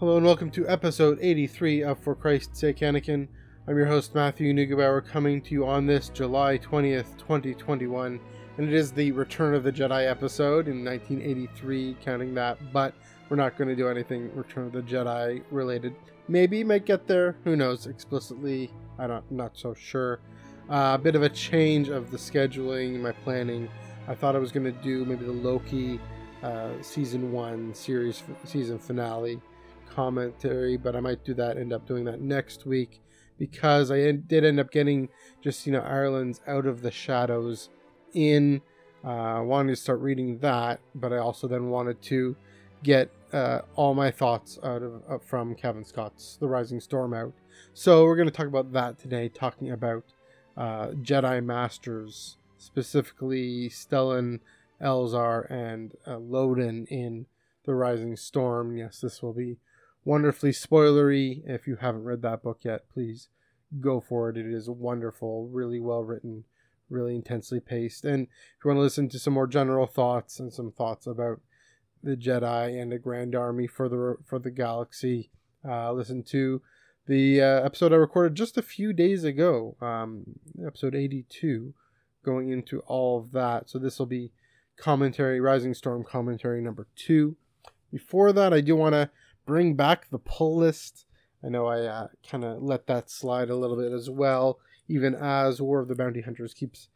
Hello and welcome to episode 83 of For Christ's Sake, Anakin. I'm your host, Matthew Neugebauer, coming to you on this July 20th, 2021. And it is the Return of the Jedi episode in 1983, counting that. But we're not going to do anything Return of the Jedi related. Maybe, might get there. Who knows? Explicitly, I'm not so sure. A bit of a change of the scheduling, my planning. I thought I was going to do maybe the Loki season 1 series season finale commentary, but I might do that, end up doing that next week, because I did end up getting just, you know, Ireland's Out of the Shadows in. Wanted to start reading that, but I also then wanted to get all my thoughts out of from Kevin Scott's The Rising Storm out. So we're going to talk about that today, talking about Jedi Masters, specifically Stellan, Elzar, and Loden in The Rising Storm. Yes, this will be wonderfully spoilery. If you haven't read that book yet, please go for it. It is wonderful, really well written, really intensely paced. And if you want to listen to some more general thoughts and some thoughts about the Jedi and the Grand Army for the galaxy, listen to the episode I recorded just a few days ago, episode 82, going into all of that. So this will be commentary, Rising Storm commentary number 2. Before that, I do want to bring back the pull list. I know I kind of let that slide a little bit as well, even as War of the Bounty Hunters keeps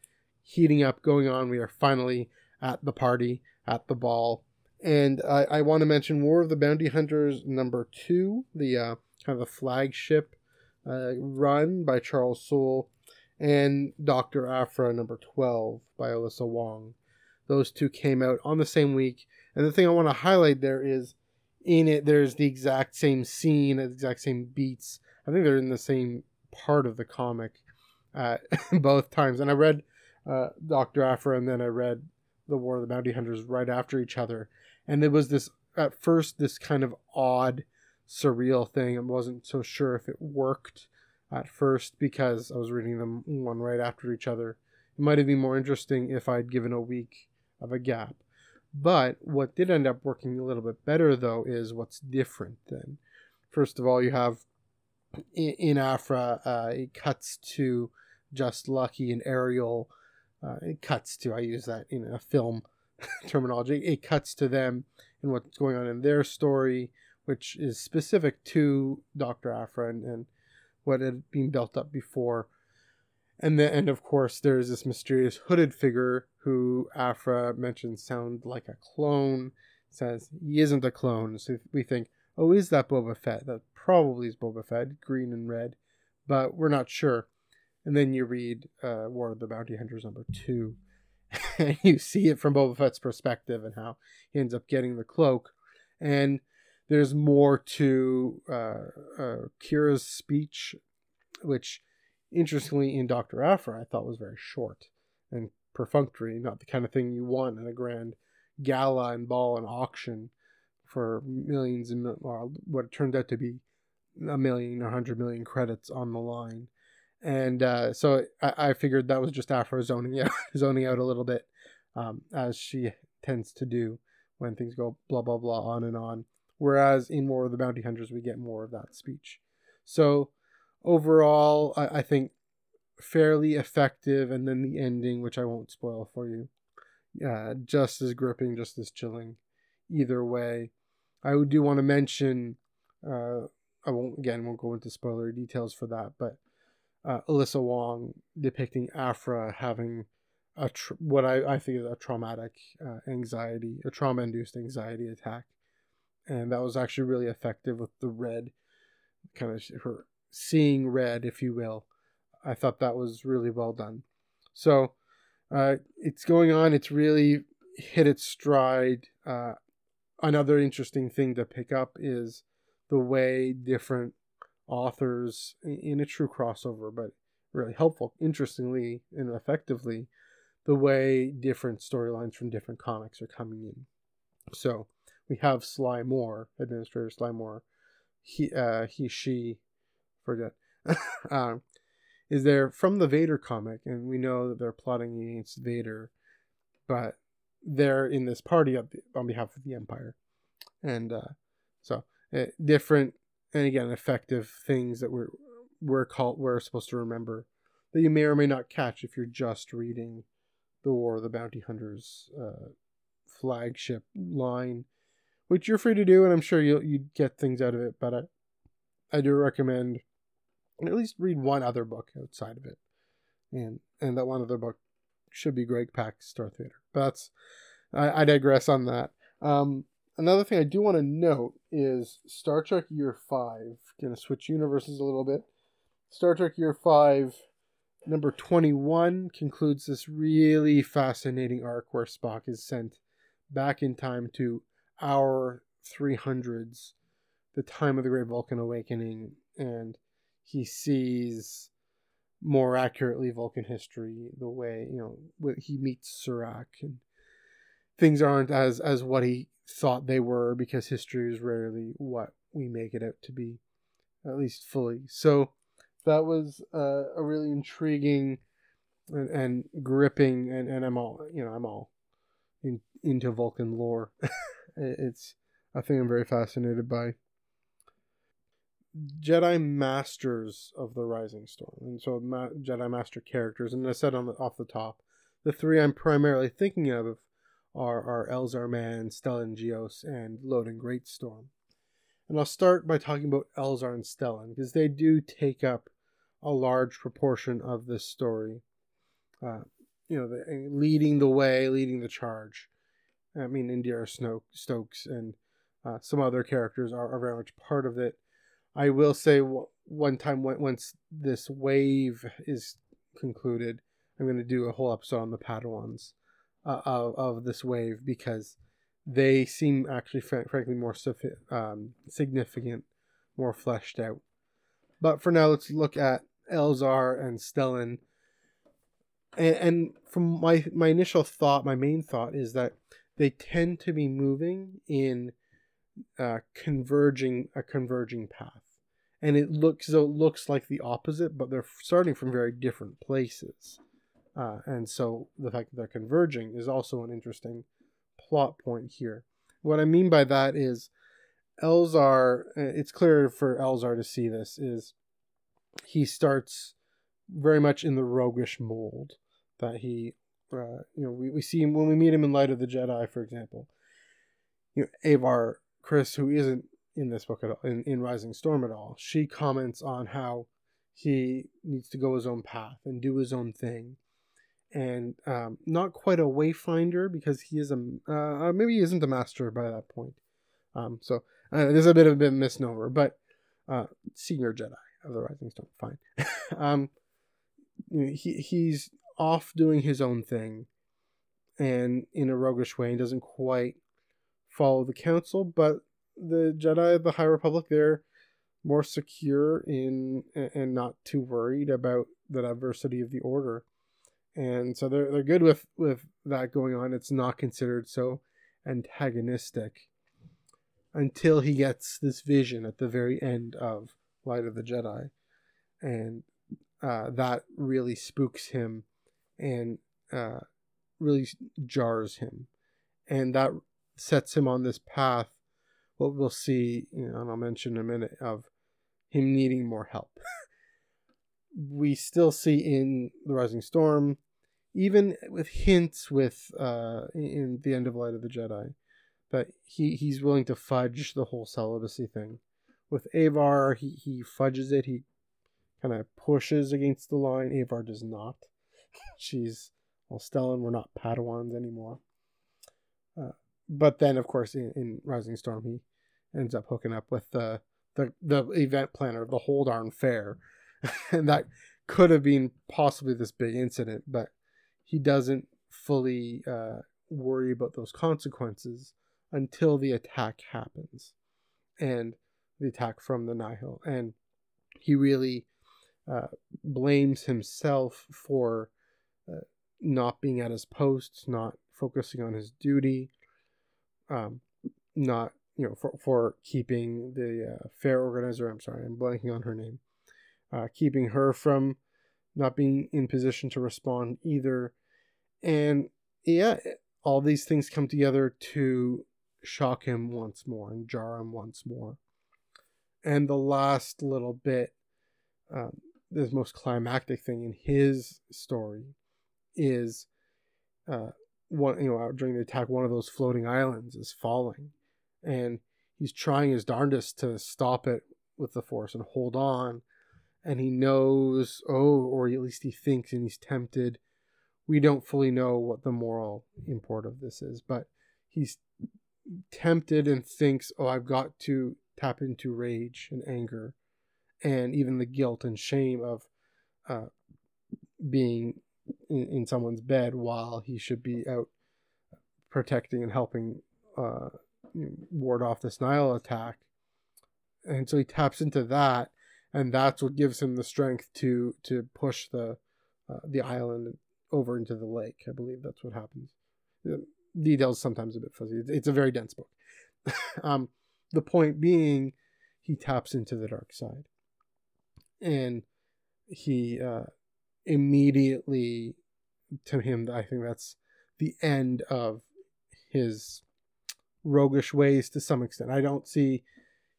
heating up, going on. We are finally at the party, at the ball. And I want to mention War of the Bounty Hunters number 2, the kind of the flagship run by Charles Soule, and Dr. Aphra number 12 by Alyssa Wong. Those two came out on the same week. And the thing I want to highlight there is, in it, there's the exact same scene, the exact same beats. I think they're in the same part of the comic both times. And I read Dr. Aphra, and then I read The War of the Bounty Hunters right after each other. And it was this, at first, this kind of odd, surreal thing. I wasn't so sure if it worked at first because I was reading them one right after each other. It might have been more interesting if I'd given a week of a gap. But what did end up working a little bit better, though, is what's different then. First of all, you have in Aphra, it cuts to Just Lucky and Ariel. It cuts to, I use that in a film terminology, it cuts to them and what's going on in their story, which is specific to Dr. Aphra and what had been built up before. And of course, there's this mysterious hooded figure who Aphra mentions sound like a clone, says he isn't a clone. So we think, oh, is that Boba Fett? That probably is Boba Fett, green and red, but we're not sure. And then you read War of the Bounty Hunters number 2, and you see it from Boba Fett's perspective and how he ends up getting the cloak. And there's more to Kira's speech, which, interestingly, in Dr. Aphra, I thought was very short and perfunctory, not the kind of thing you want in a grand gala and ball and auction for millions and what turned out to be 1,000,000 or 100,000,000 credits on the line. And so I figured that was just Aphra zoning out a little bit, as she tends to do when things go blah, blah, blah, on and on. Whereas in War of the Bounty Hunters, we get more of that speech. So overall, I think fairly effective, and then the ending, which I won't spoil for you, just as gripping, just as chilling. Either way, I do want to mention, I won't go into spoiler details for that, but Alyssa Wong depicting Aphra having a what I think is a traumatic anxiety, a trauma-induced anxiety attack, and that was actually really effective with the red, kind of her seeing red, if you will. I thought that was really well done. So it's going on. It's really hit its stride. Another interesting thing to pick up is the way different authors, in a true crossover, but really helpful, interestingly and effectively, the way different storylines from different comics are coming in. So we have Sly Moore, Administrator Sly Moore. She forget, is there from the Vader comic, and we know that they're plotting against Vader, but they're in this party on behalf of the Empire, and so different and again effective things that we're supposed to remember that you may or may not catch if you're just reading the War of the Bounty Hunters flagship line, which you're free to do, and I'm sure you'd get things out of it. But I do recommend at least read one other book outside of it, and that one other book should be Greg Pak's Star Theater. But that's I digress on that. Another thing I do want to note is Star Trek Year 5. Going to switch universes a little bit. Star Trek Year 5, number 21, concludes this really fascinating arc where Spock is sent back in time to our 300s, the time of the Great Vulcan Awakening, and he sees more accurately Vulcan history, the way, he meets Surak, and things aren't as what he thought they were, because history is rarely what we make it out to be, at least fully. So that was a really intriguing and gripping, and I'm all into Vulcan lore. It's a thing I'm very fascinated by. Jedi Masters of the Rising Storm, and so Jedi Master characters, and I said off the top, the three I'm primarily thinking of are Elzar Mann, Stellan Gios, and Loden Greatstorm. And I'll start by talking about Elzar and Stellan, because they do take up a large proportion of this story, leading the way, leading the charge. I mean, Indira Stokes and some other characters are very much part of it. I will say one time, once this wave is concluded, I'm going to do a whole episode on the Padawans of this wave, because they seem actually, frankly, more significant, more fleshed out. But for now, let's look at Elzar and Stellan. And from my initial thought, my main thought is that they tend to be moving in a converging path, and it looks like the opposite, but they're starting from very different places, and so the fact that they're converging is also an interesting plot point here. What I mean by that is Elzar, it's clear for Elzar to see this, is he starts very much in the roguish mold that he we see him when we meet him in Light of the Jedi, for example. Avar Kriss, who isn't in this book at all, in Rising Storm at all, she comments on how he needs to go his own path and do his own thing, and not quite a wayfinder, because he is maybe he isn't a master by that point. There's a bit of a misnomer, but senior Jedi of the Rising Storm, fine. He's off doing his own thing, and in a roguish way, and doesn't quite follow the council. But the Jedi of the High Republic, they're more secure in and not too worried about the diversity of the order, and so they're good with that going on. It's not considered so antagonistic until he gets this vision at the very end of Light of the Jedi, and that really spooks him and really jars him, and that sets him on this path, what we'll see, and I'll mention in a minute, of him needing more help. We still see in The Rising Storm, even with hints in the end of Light of the Jedi, that he's willing to fudge the whole celibacy thing. With Avar, he fudges it, he kind of pushes against the line. Avar does not. Stellan, we're not Padawans anymore. But then, of course, in Rising Storm, he ends up hooking up with the event planner of the whole darn fair. And that could have been possibly this big incident, but he doesn't fully worry about those consequences until the attack happens. And the attack from the Nihil. And he really blames himself for not being at his post, not focusing on his duty, not, for keeping the fair organizer, I'm blanking on her name, keeping her from not being in position to respond either. And yeah, all these things come together to shock him once more and jar him once more. and the last little bit, the most climactic thing in his story is, during the attack, one of those floating islands is falling, and he's trying his darndest to stop it with the Force and hold on. And he knows, or at least he thinks, and he's tempted. We don't fully know what the moral import of this is, but he's tempted and thinks, I've got to tap into rage and anger and even the guilt and shame of being in someone's bed while he should be out protecting and helping ward off this Nihil attack. And so he taps into that, and that's what gives him the strength to push the island over into the lake. I believe that's what happens. The details sometimes a bit fuzzy. It's a very dense book. The point being, he taps into the dark side, and he immediately, to him, I think that's the end of his roguish ways to some extent. I don't see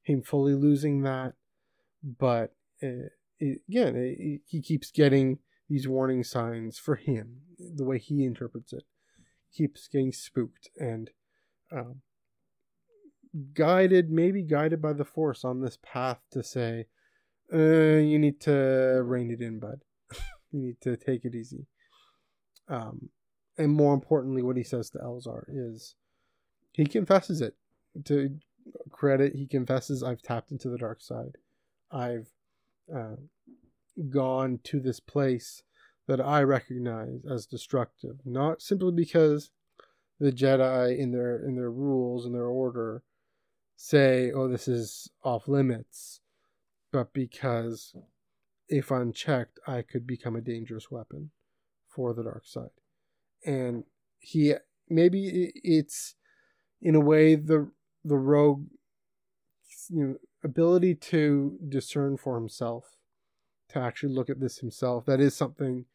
him fully losing that, but he keeps getting these warning signs for him, the way he interprets it. Keeps getting spooked and guided by the Force on this path to say, you need to rein it in, bud. You need to take it easy. And more importantly, what he says to Elzar is, he confesses it. To credit, he confesses, I've tapped into the dark side. I've gone to this place that I recognize as destructive, not simply because the Jedi in their rules and their order say, this is off limits, but because if unchecked, I could become a dangerous weapon for the dark side. And he, maybe it's in a way the rogue, ability to discern for himself, to actually look at this himself. That is something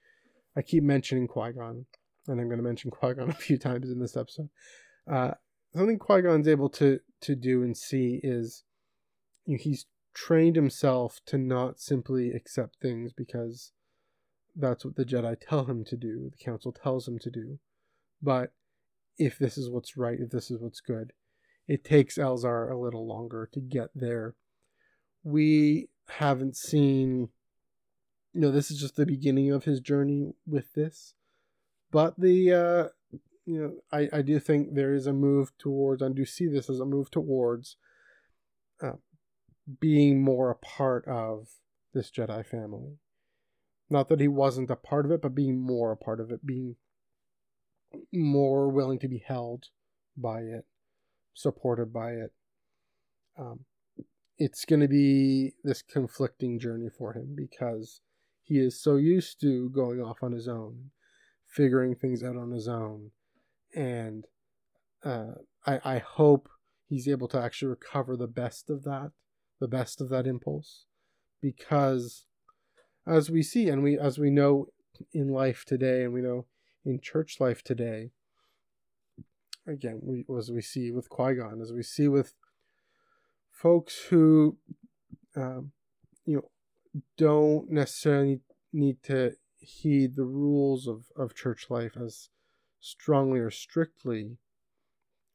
I keep mentioning Qui-Gon, and I'm going to mention Qui-Gon a few times in this episode. Something Qui-Gon's able to do and see is, he's trained himself to not simply accept things because that's what the Jedi tell him to do, the Council tells him to do, but if this is what's right, if this is what's good. It takes Elzar a little longer to get there. We haven't seen, this is just the beginning of his journey with this. But I do think there is a move towards, I do see this as a move towards being more a part of this Jedi family. Not that he wasn't a part of it, but being more a part of it, being more willing to be held by it, supported by it. It's going to be this conflicting journey for him because he is so used to going off on his own, figuring things out on his own, and I hope he's able to actually recover the best of that impulse, because as we see and as we know in life today, and we know in church life today, again, as we see with Qui-Gon, as we see with folks who, don't necessarily need to heed the rules of church life as strongly or strictly,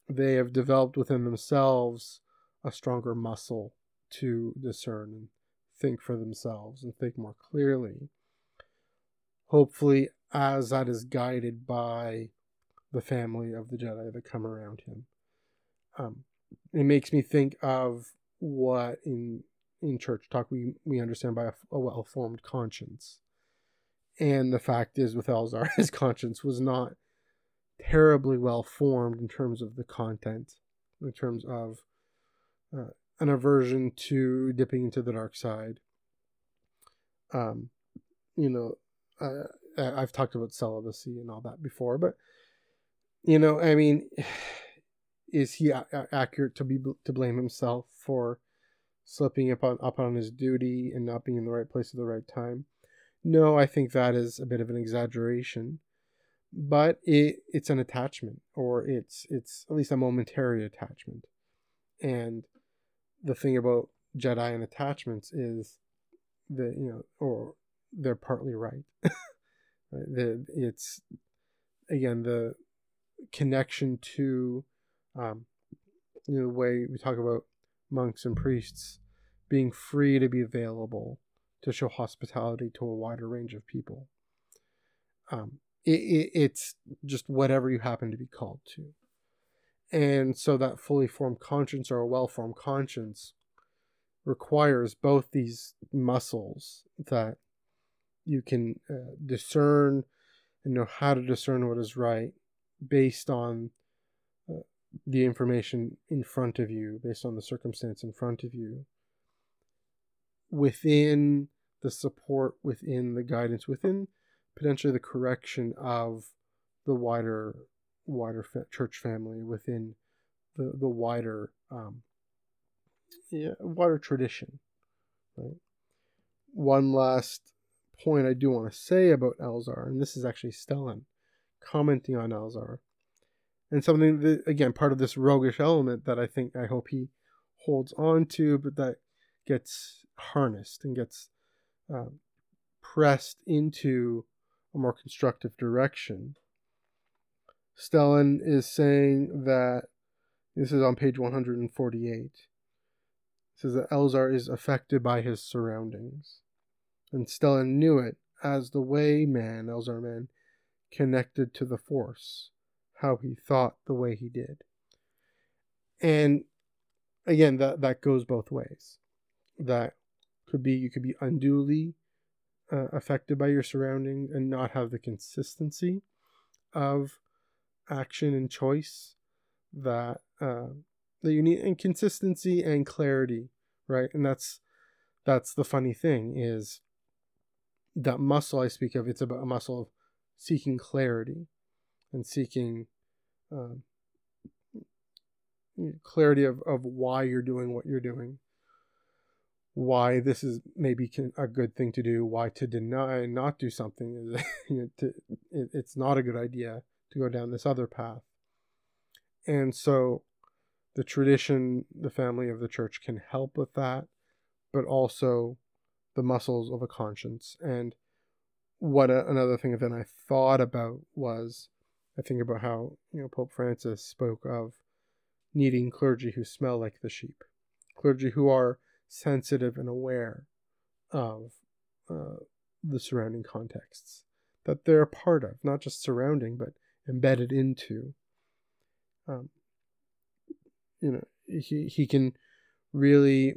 they have developed within themselves a stronger muscle to discern and think for themselves and think more clearly. Hopefully, as that is guided by the family of the Jedi that come around him. It makes me think of what in church talk we understand by a well-formed conscience. And the fact is, with Elzar, his conscience was not terribly well-formed in terms of the content, in terms of an aversion to dipping into the dark side. I've talked about celibacy and all that before, but is he accurate to blame himself for slipping up on his duty and not being in the right place at the right time? No, I think that is a bit of an exaggeration, but it's an attachment, or it's at least a momentary attachment. And the thing about Jedi and attachments is that, you know, or they're partly right. It's, again, the connection to, you know, the way we talk about monks and priests being free to be available to show hospitality to a wider range of people. It's just whatever you happen to be called to. And so that fully formed conscience, or a well-formed conscience, requires both these muscles that you can discern and know how to discern what is right based on the information in front of you, based on the circumstance in front of you, within the support, within the guidance, within potentially the correction of the wider church family, within the wider wider tradition, right? One last point I do want to say about Elzar, and this is actually Stellan commenting on Elzar, and something that, again, part of this roguish element that I hope he holds on to, but that gets harnessed and gets pressed into a more constructive direction. Stellan is saying that, this is on page 148, says that Elzar is affected by his surroundings. And Stellan knew it as the way Elzar Mann connected to the Force, how he thought the way he did. And again, that goes both ways. That could be, you could be unduly affected by your surroundings and not have the consistency of action and choice that that you need, and consistency and clarity, right? And that's the funny thing, is that muscle I speak of, it's about a muscle of seeking clarity and seeking clarity of why you're doing what you're doing, why this is maybe a good thing to do, why to deny and not do something is it's not a good idea to go down this other path. And so the tradition, the family of the church, can help with that, but also the muscles of a conscience. And another thing that I thought about was, I think about how, you know, Pope Francis spoke of needing clergy who smell like the sheep, clergy who are sensitive and aware of the surrounding contexts that they're a part of, not just surrounding, but embedded into. You know, he can really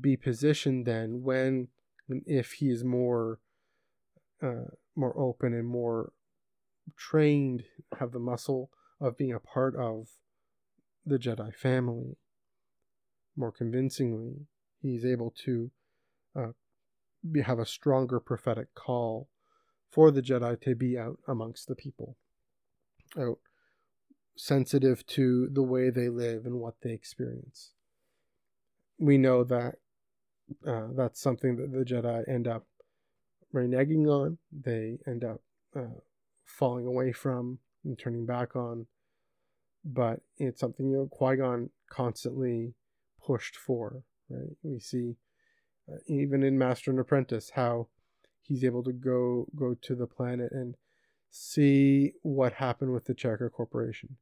be positioned then when and if he is more open and more trained, have the muscle of being a part of the Jedi family more convincingly. He's able to have a stronger prophetic call for the Jedi to be out amongst the people, out sensitive to the way they live and what they experience. We know that that's something that the Jedi end up reneging on. They end up falling away from and turning back on. But it's something, you know, Qui-Gon constantly pushed for. Right? We see even in Master and Apprentice how he's able to go to the planet and see what happened with the Chakra Corporation.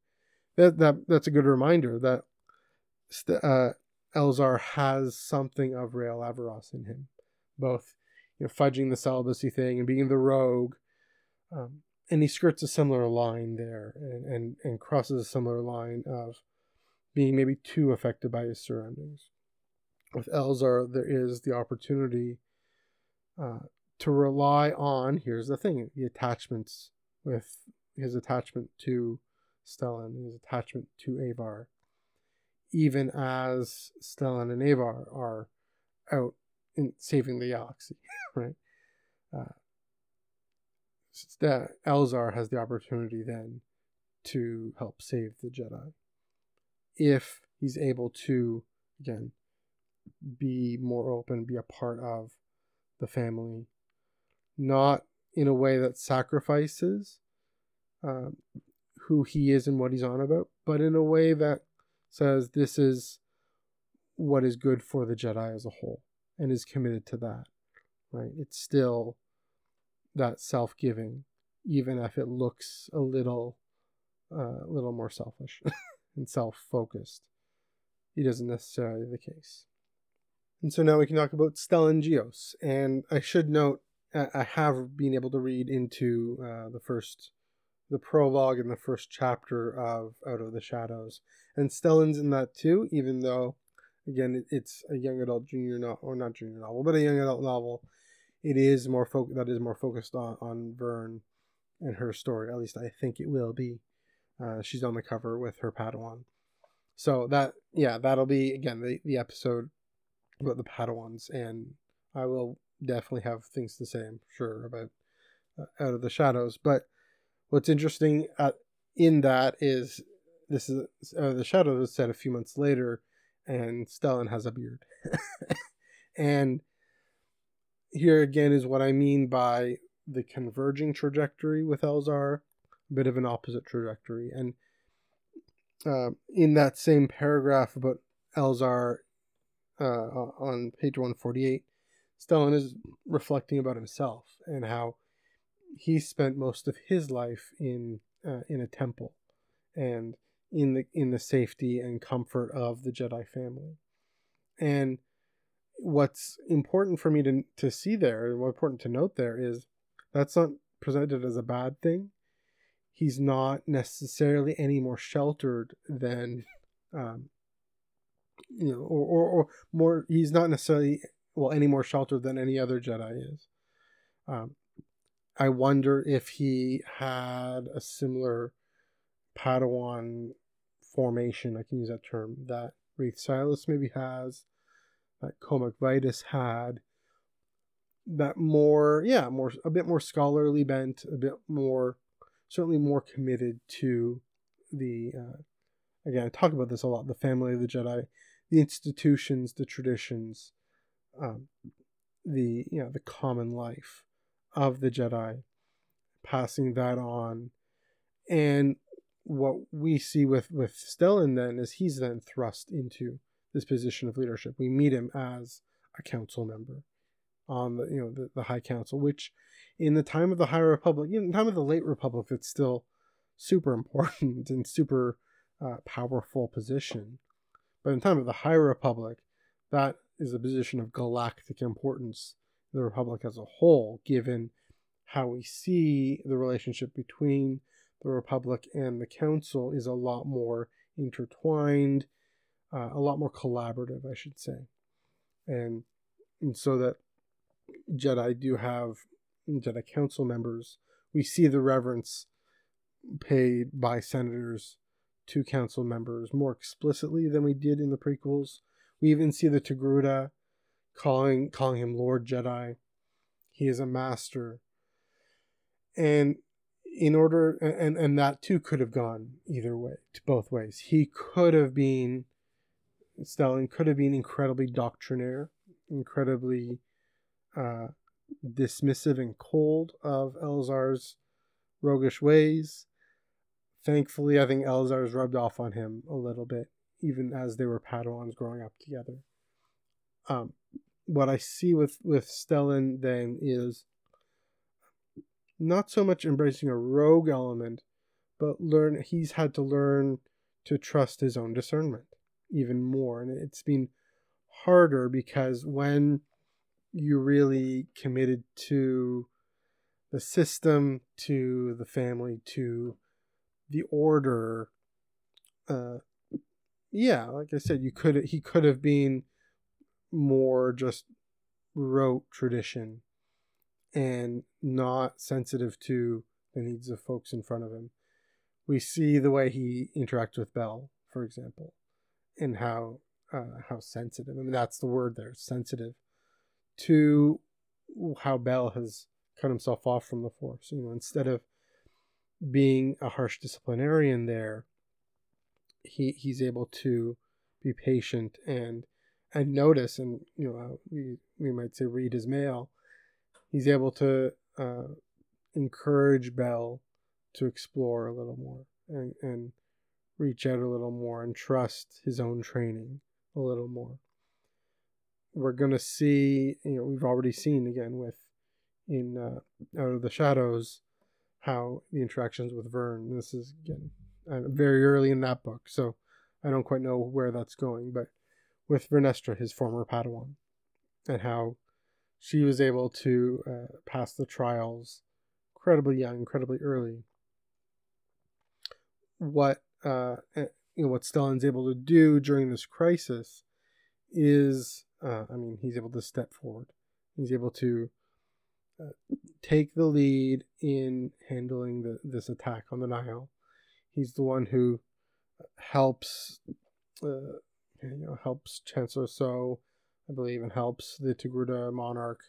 That's a good reminder that Elzar has something of Rael Avaros in him, both, you know, fudging the celibacy thing and being the rogue, and he skirts a similar line there and crosses a similar line of being maybe too affected by his surroundings. With Elzar, there is the opportunity to rely on, here's the thing, the attachments, with his attachment to Stellan, his attachment to Avar. Even as Stellan and Avar are out in saving the galaxy, right? Elzar has the opportunity then to help save the Jedi, if he's able to, again, be more open, be a part of the family, not in a way that sacrifices who he is and what he's on about, but in a way that says, this is what is good for the Jedi as a whole and is committed to that, right? It's still that self-giving, even if it looks a little more selfish and self-focused. It isn't necessarily the case. And so now we can talk about Stellan Gios. And I should note, I have been able to read into the prologue and the first chapter of Out of the Shadows. And Stellan's in that too, even though, again, it's a young adult young adult novel. It is more focused on Vern and her story. At least I think it will be. She's on the cover with her Padawan. So that'll be, again, the episode about the Padawans. And I will definitely have things to say, I'm sure, about Out of the Shadows. But what's interesting in that is this is Out of the Shadows is set a few months later, and Stellan has a beard. And here again is what I mean by the converging trajectory with Elzar, a bit of an opposite trajectory. And in that same paragraph about Elzar on page 148, Stellan is reflecting about himself and how he spent most of his life in a temple and in the safety and comfort of the Jedi family. And what's important for me to see there, and what's important to note there, is that's not presented as a bad thing. He's not necessarily any more sheltered than, or more. He's not necessarily any more sheltered than any other Jedi is. I wonder if he had a similar Padawan formation, I can use that term, that Wraith Silas maybe has, that Comic Vitus had, that more a bit more scholarly bent, a bit more, certainly more committed to the, again, I talk about this a lot, the family of the Jedi, the institutions, the traditions, the common life of the Jedi, passing that on. And what we see with Stellan then is he's then thrust into this position of leadership. We meet him as a council member on the High Council, which in the time of the High Republic, in the time of the Late Republic, it's still super important and super powerful position. But in the time of the High Republic, that is a position of galactic importance, the Republic as a whole, given how we see the relationship between the Republic and the Council is a lot more intertwined, a lot more collaborative, I should say. And so that Jedi do have Jedi Council members. We see the reverence paid by senators to council members more explicitly than we did in the prequels. We even see the Togruta calling him Lord Jedi. He is a master. And in order, and that too could have gone either way, to both ways. Stellan could have been incredibly doctrinaire, incredibly dismissive and cold of Elzar's roguish ways. Thankfully, I think Elzar's rubbed off on him a little bit, even as they were Padawans growing up together. What I see with Stellan then is not so much embracing a rogue element, but he's had to learn to trust his own discernment even more. And it's been harder because when you really committed to the system, to the family, to the order, like I said, he could have been more just rote tradition and not sensitive to the needs of folks in front of him. We see the way he interacts with Bell, for example, and how sensitive, I mean, that's the word there, sensitive to how Bell has cut himself off from the Force. Instead of being a harsh disciplinarian there, he's able to be patient and notice, and we might say read his mail. He's able to encourage Bell to explore a little more and reach out a little more and trust his own training a little more. We're going to see, we've already seen again in Out of the Shadows, how the interactions with Vern, this is again very early in that book, so I don't quite know where that's going, but with Vernestra, his former Padawan, and how she was able to pass the trials incredibly young, incredibly early. What Stellan's able to do during this crisis is, he's able to step forward. He's able to take the lead in handling this attack on the Nihil. He's the one who helps, helps Chancellor So, I believe, and helps the Togruta monarch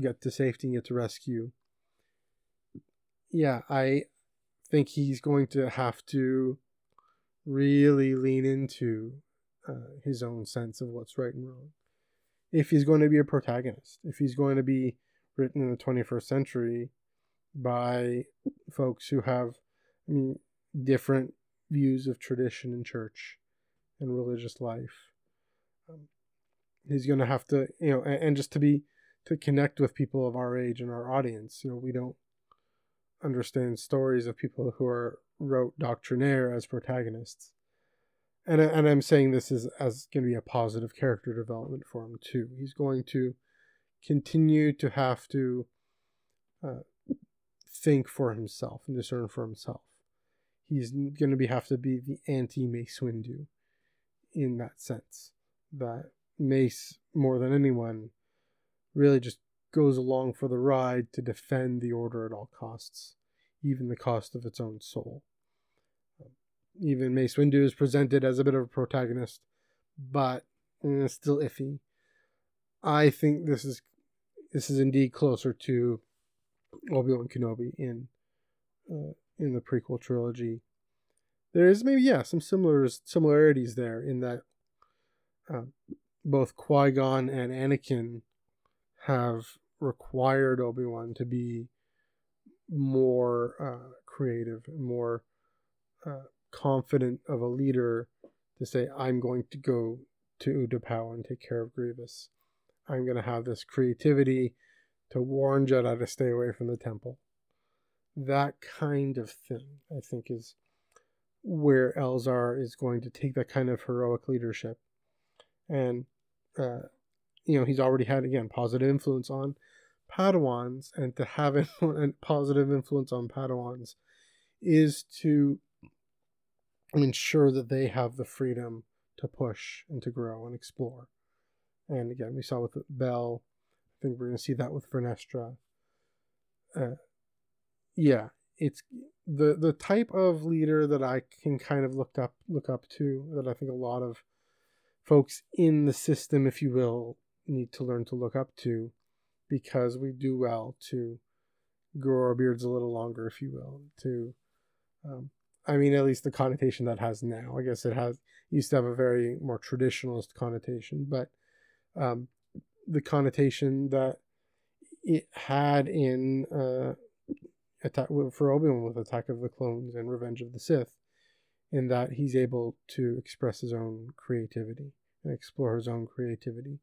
get to safety and get to rescue. Yeah, I think he's going to have to really lean into his own sense of what's right and wrong. If he's going to be a protagonist, if he's going to be written in the 21st century by folks who have different views of tradition and church and religious life, he's going to have to, and just to connect with people of our age and our audience. We don't understand stories of people who wrote doctrinaire as protagonists. And I'm saying this is as going to be a positive character development for him too. He's going to continue to have to think for himself and discern for himself. He's going to have to be the anti-Mace Windu in that sense. That Mace, more than anyone, really just goes along for the ride to defend the order at all costs, even the cost of its own soul. Even Mace Windu is presented as a bit of a protagonist, but still iffy. I think this is indeed closer to Obi-Wan Kenobi in the prequel trilogy. There is maybe some similarities there in that both Qui-Gon and Anakin have required Obi-Wan to be more creative, more confident of a leader, to say, I'm going to go to Utapau and take care of Grievous. I'm going to have this creativity to warn Jedi to stay away from the temple. That kind of thing, I think, is where Elzar is going to take that kind of heroic leadership. And, he's already had, again, positive influence on Padawans, and to have a positive influence on Padawans is to ensure that they have the freedom to push and to grow and explore. And again, we saw with Bell. I think we're going to see that with Vernestra. It's the type of leader that I can kind of look up to, that I think a lot of folks in the system, if you will, need to learn to look up to, because we do well to grow our beards a little longer, if you will, to at least the connotation that has now. I guess used to have a very more traditionalist connotation, but the connotation that it had in for Obi-Wan with Attack of the Clones and Revenge of the Sith, in that he's able to express his own creativity and explore his own creativity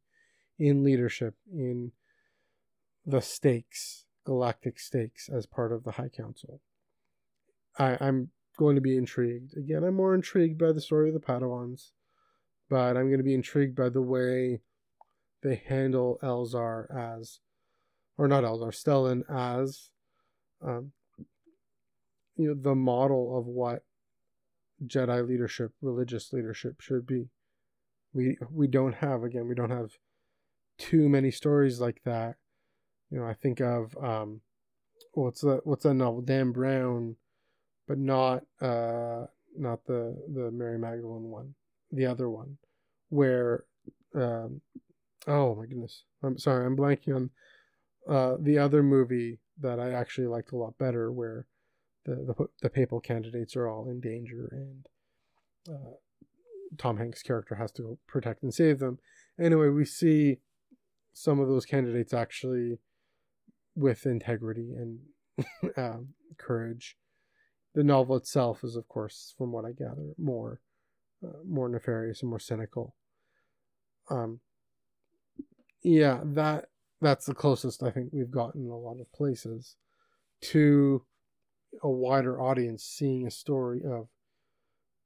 in leadership, in the stakes, galactic stakes, as part of the High Council. I'm going to be intrigued. Again, I'm more intrigued by the story of the Padawans, but I'm going to be intrigued by the way they handle Stellan as, the model of what Jedi leadership, religious leadership should be. We don't have too many stories like that. I think of, what's that novel? Dan Brown, but not the Mary Magdalene one, the other one, where, oh my goodness, I'm sorry, I'm blanking on the other movie that I actually liked a lot better, where the papal candidates are all in danger and Tom Hanks' character has to go protect and save them. Anyway, we see some of those candidates actually with integrity and courage. The novel itself is, of course, from what I gather, more more nefarious and more cynical. Yeah, that's the closest I think we've gotten in a lot of places to a wider audience seeing a story of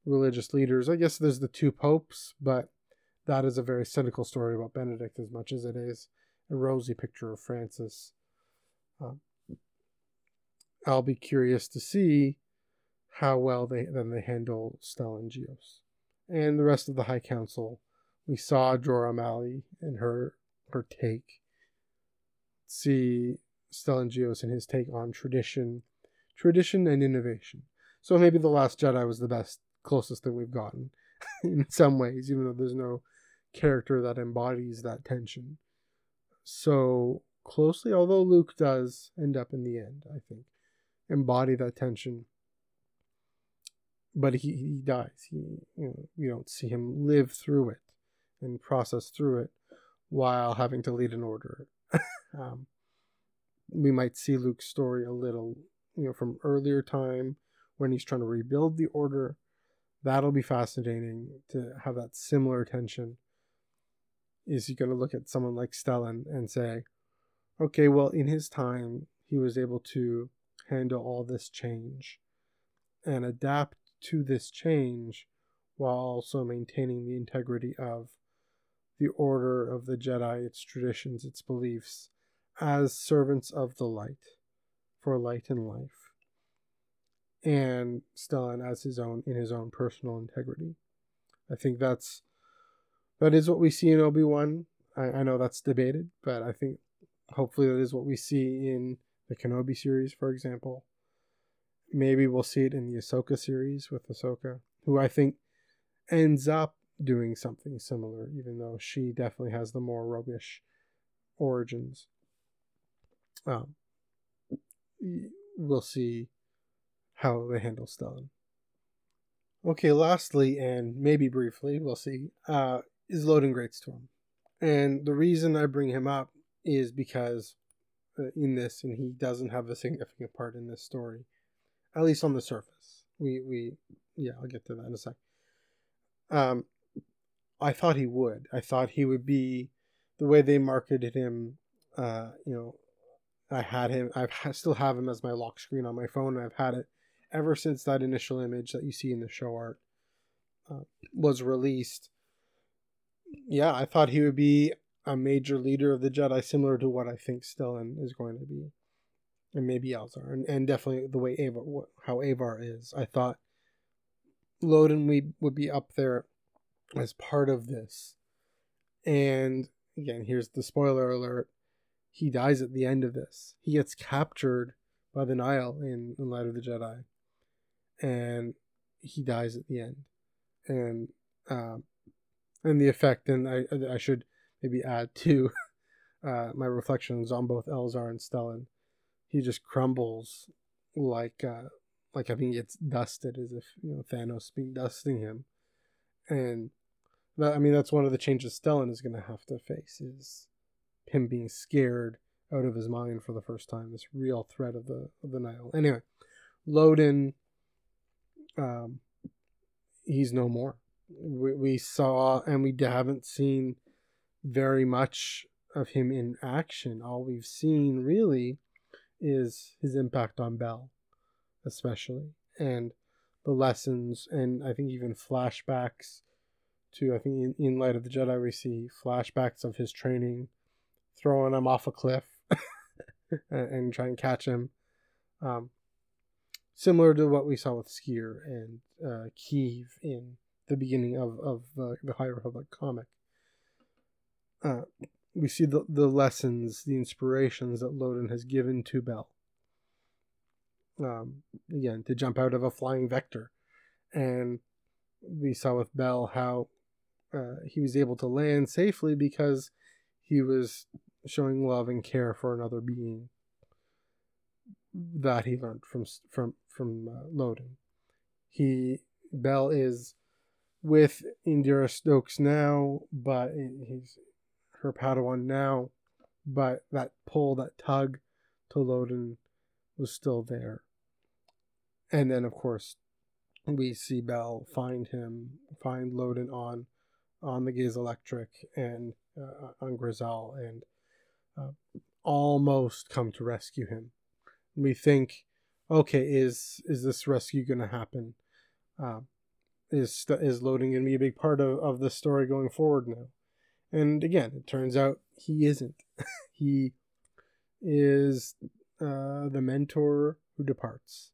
religious leaders. I guess there's the two popes, but that is a very cynical story about Benedict as much as it is a rosy picture of Francis. I'll be curious to see how well they handle Stellan Gios and the rest of the High Council. We saw Jorah Malley and her take. See Stellan Gios and his take on tradition and innovation. So maybe The Last Jedi was the best, closest thing we've gotten in some ways, even though there's no character that embodies that tension so closely, although Luke does end up in the end, I think, embody that tension. But he dies. We don't see him live through it and process through it while having to lead an order. We might see Luke's story a little, from earlier time when he's trying to rebuild the order. That'll be fascinating to have that similar tension. Is he going to look at someone like Stellan and say, okay, well, in his time, he was able to handle all this change and adapt to this change while also maintaining the integrity of the order of the Jedi, its traditions, its beliefs, as servants of the light, for light and life, and Stellan as his own personal integrity. I think that is what we see in Obi-Wan. I know that's debated, but I think hopefully that is what we see in the Kenobi series, for example. Maybe we'll see it in the Ahsoka series with Ahsoka, who I think ends up doing something similar, even though she definitely has the more roguish origins. We'll see how they handle Stellan. Okay, lastly, and maybe briefly, we'll see, is Loden Greatstorm. And the reason I bring him up is because in this, and he doesn't have a significant part in this story, at least on the surface. Yeah, I'll get to that in a sec. I thought he would. I thought he would be the way they marketed him. I had him. I still have him as my lock screen on my phone. And I've had it ever since that initial image that you see in the show art was released. Yeah, I thought he would be a major leader of the Jedi, similar to what I think Stellan is going to be, and maybe Elzar, and definitely the way how Avar is. I thought Loden would be up there as part of this. And again, here's the spoiler alert. He dies at the end of this. He gets captured by the Nihil in Light of the Jedi. And he dies at the end. And the effect, and I should maybe add to my reflections on both Elzar and Stellan. He just crumbles like I think he gets dusted, as if Thanos being dusting him. And that's one of the changes Stellan is going to have to face, is him being scared out of his mind for the first time, this real threat of the Nihil. Anyway, Loden, he's no more. We saw, and we haven't seen very much of him in action. All we've seen really is his impact on Bell, especially, and the lessons, and I think even flashbacks to, I think in Light of the Jedi we see flashbacks of his training, throwing him off a cliff and trying to catch him, similar to what we saw with Skier and Keeve in the beginning of the High Republic comic. We see the lessons, the inspirations that Loden has given to Bell. Again, to jump out of a flying vector. And we saw with Bell how he was able to land safely because he was showing love and care for another being that he learned from Loden. Bell is with Indira Stokes now, but he's her Padawan now, but that pull, that tug to Loden was still there. And then, of course, we see Bell find Loden on the Gaze Electric and on Grizal, and almost come to rescue him. We think, okay, is this rescue going to happen? Is Loden going to be a big part of the story going forward now? And again, it turns out he isn't. He is the mentor who departs.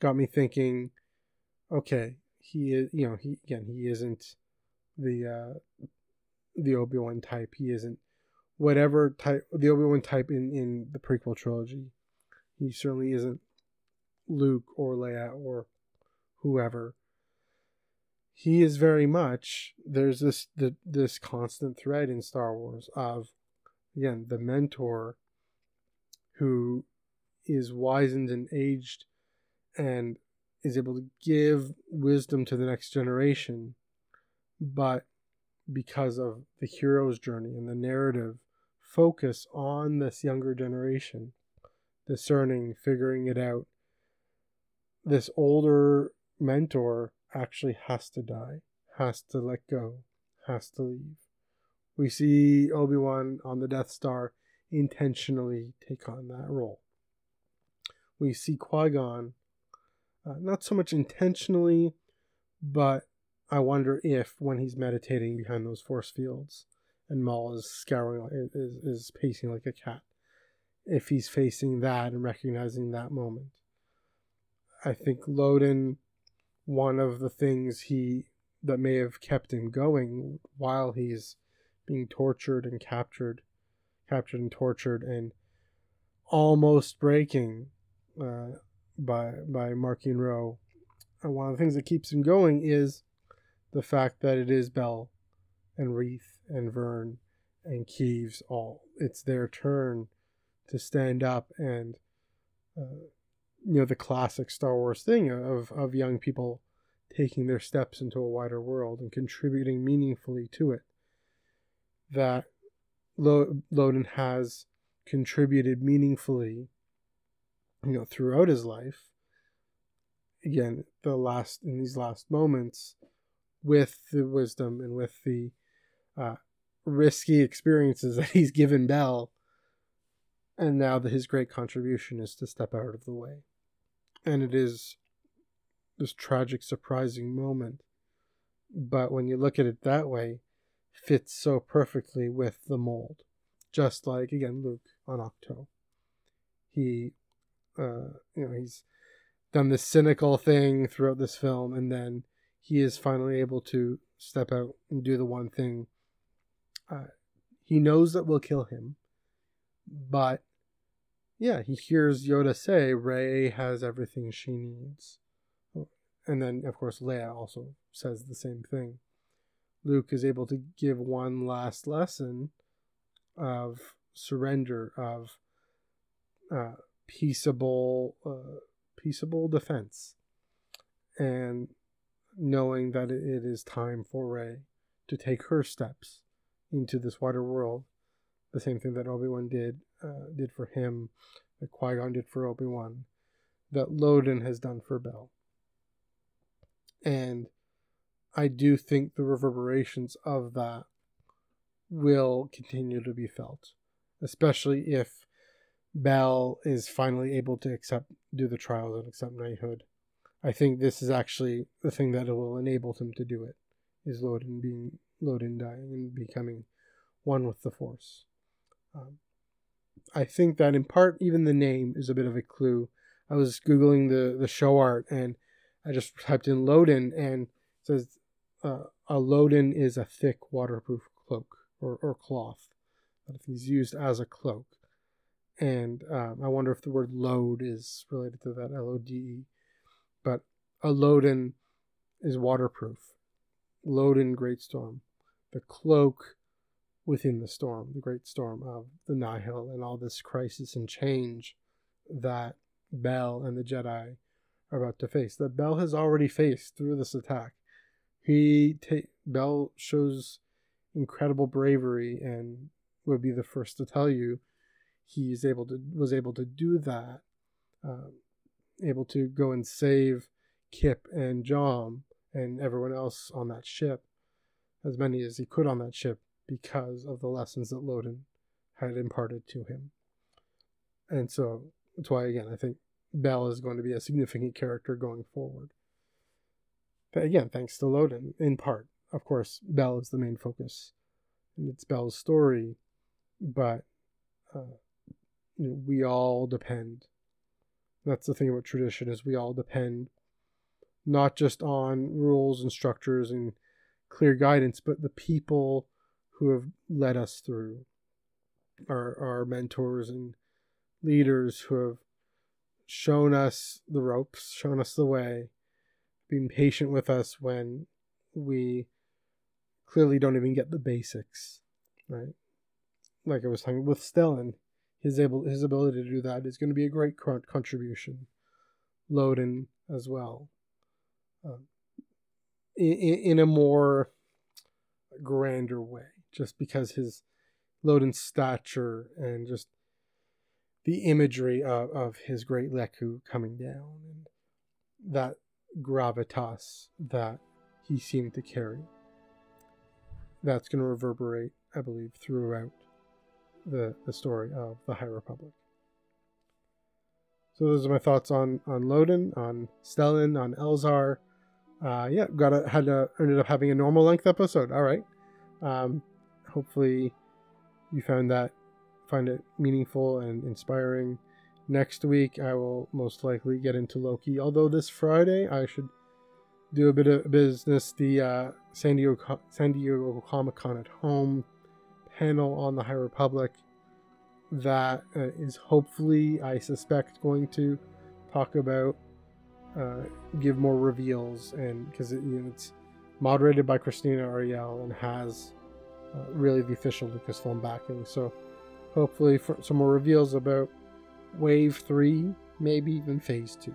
Got me thinking, okay, he is, you know, he isn't the Obi-Wan type. He isn't whatever type, the Obi-Wan type in the prequel trilogy. He certainly isn't Luke or Leia or whoever. He is very much, there's this constant thread in Star Wars of, again, the mentor who is wizened and aged and is able to give wisdom to the next generation, but because of the hero's journey and the narrative focus on this younger generation, discerning, figuring it out, this older mentor actually has to die, has to let go, has to leave. We see Obi-Wan on the Death Star intentionally take on that role. We see Qui-Gon, not so much intentionally, but I wonder if when he's meditating behind those force fields and Maul is scouring, is pacing like a cat, if he's facing that and recognizing that moment. I think Loden, one of the things that may have kept him going while he's being tortured and captured and tortured and almost breaking by Marky and Rowe. And one of the things that keeps him going is the fact that it is Bell and Reith and Vern and Keeves all. It's their turn to stand up and you know, the classic Star Wars thing of young people taking their steps into a wider world and contributing meaningfully to it. That Loden has contributed meaningfully, you know, throughout his life. Again, in these last moments, with the wisdom and with the risky experiences that he's given Bell, and now that his great contribution is to step out of the way. And it is this tragic, surprising moment. But when you look at it that way, fits so perfectly with the mold. Just like, again, Luke on Octo. He, he's done this cynical thing throughout this film, and then he is finally able to step out and do the one thing. He knows that will kill him, but yeah, he hears Yoda say, Rey has everything she needs. And then, of course, Leia also says the same thing. Luke is able to give one last lesson of surrender, of peaceable defense. And knowing that it is time for Rey to take her steps into this wider world. The same thing that Obi-Wan did for him, that Qui-Gon did for Obi-Wan, that Loden has done for Bell. And I do think the reverberations of that will continue to be felt, especially if Bell is finally able to do the trials and accept knighthood. I think this is actually the thing that will enable him to do it, is Loden dying and becoming one with the Force. I think that in part, even the name is a bit of a clue. I was Googling the show art, and I just typed in Loden, and it says a Loden is a thick waterproof cloak or cloth. He's used as a cloak. And I wonder if the word load is related to that, L-O-D-E. But a Loden is waterproof. Loden Greatstorm. The cloak within the storm, the great storm of the Nihil and all this crisis and change that Bell and the Jedi are about to face, that Bell has already faced through this attack. Bell shows incredible bravery and would be the first to tell you he is able to do that, able to go and save Kip and Jom and everyone else on that ship, as many as he could on that ship, because of the lessons that Loden had imparted to him. And so that's why, again, I think Bell is going to be a significant character going forward. But again, thanks to Loden, in part. Of course, Bell is the main focus, and it's Bell's story, but we all depend. That's the thing about tradition, is we all depend not just on rules and structures and clear guidance, but the people who have led us through, our mentors and leaders who have shown us the ropes, shown us the way, being patient with us when we clearly don't even get the basics, right? Like I was talking with Stellan, his ability to do that is going to be a great contribution. Loden as well, in a more grander way, just because his Loden's stature and just the imagery of his great Leku coming down and that gravitas that he seemed to carry, that's going to reverberate, I believe, throughout the story of the High Republic. So those are my thoughts on Loden, on Stellan, on Elzar. Ended up having a normal length episode. All right. Hopefully you find it meaningful and inspiring. Next week, I will most likely get into Loki. Although this Friday, I should do a bit of business. The San Diego Comic-Con at Home panel on the High Republic that is hopefully, I suspect, going to talk about, give more reveals, and because it's moderated by Christina Ariel and has really the official Lucasfilm backing. So hopefully for some more reveals about Wave 3, maybe even Phase 2.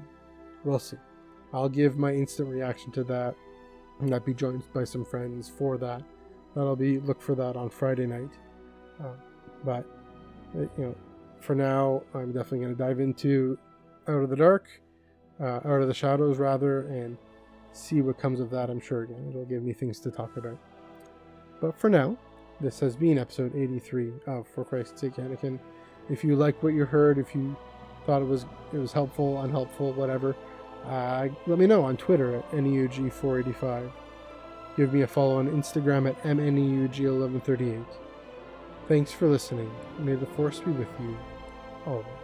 We'll see. I'll give my instant reaction to that, and I'll be joined by some friends for that. Look for that on Friday night. But for now, I'm definitely going to dive into Out of the Shadows rather, and see what comes of that. I'm sure again, it'll give me things to talk about. But for now, this has been episode 83 of For Christ's Sake, Anakin. If you like what you heard, if you thought it was helpful, unhelpful, whatever, let me know on Twitter at NEUG485. Give me a follow on Instagram at MNEUG1138. Thanks for listening. May the Force be with you always.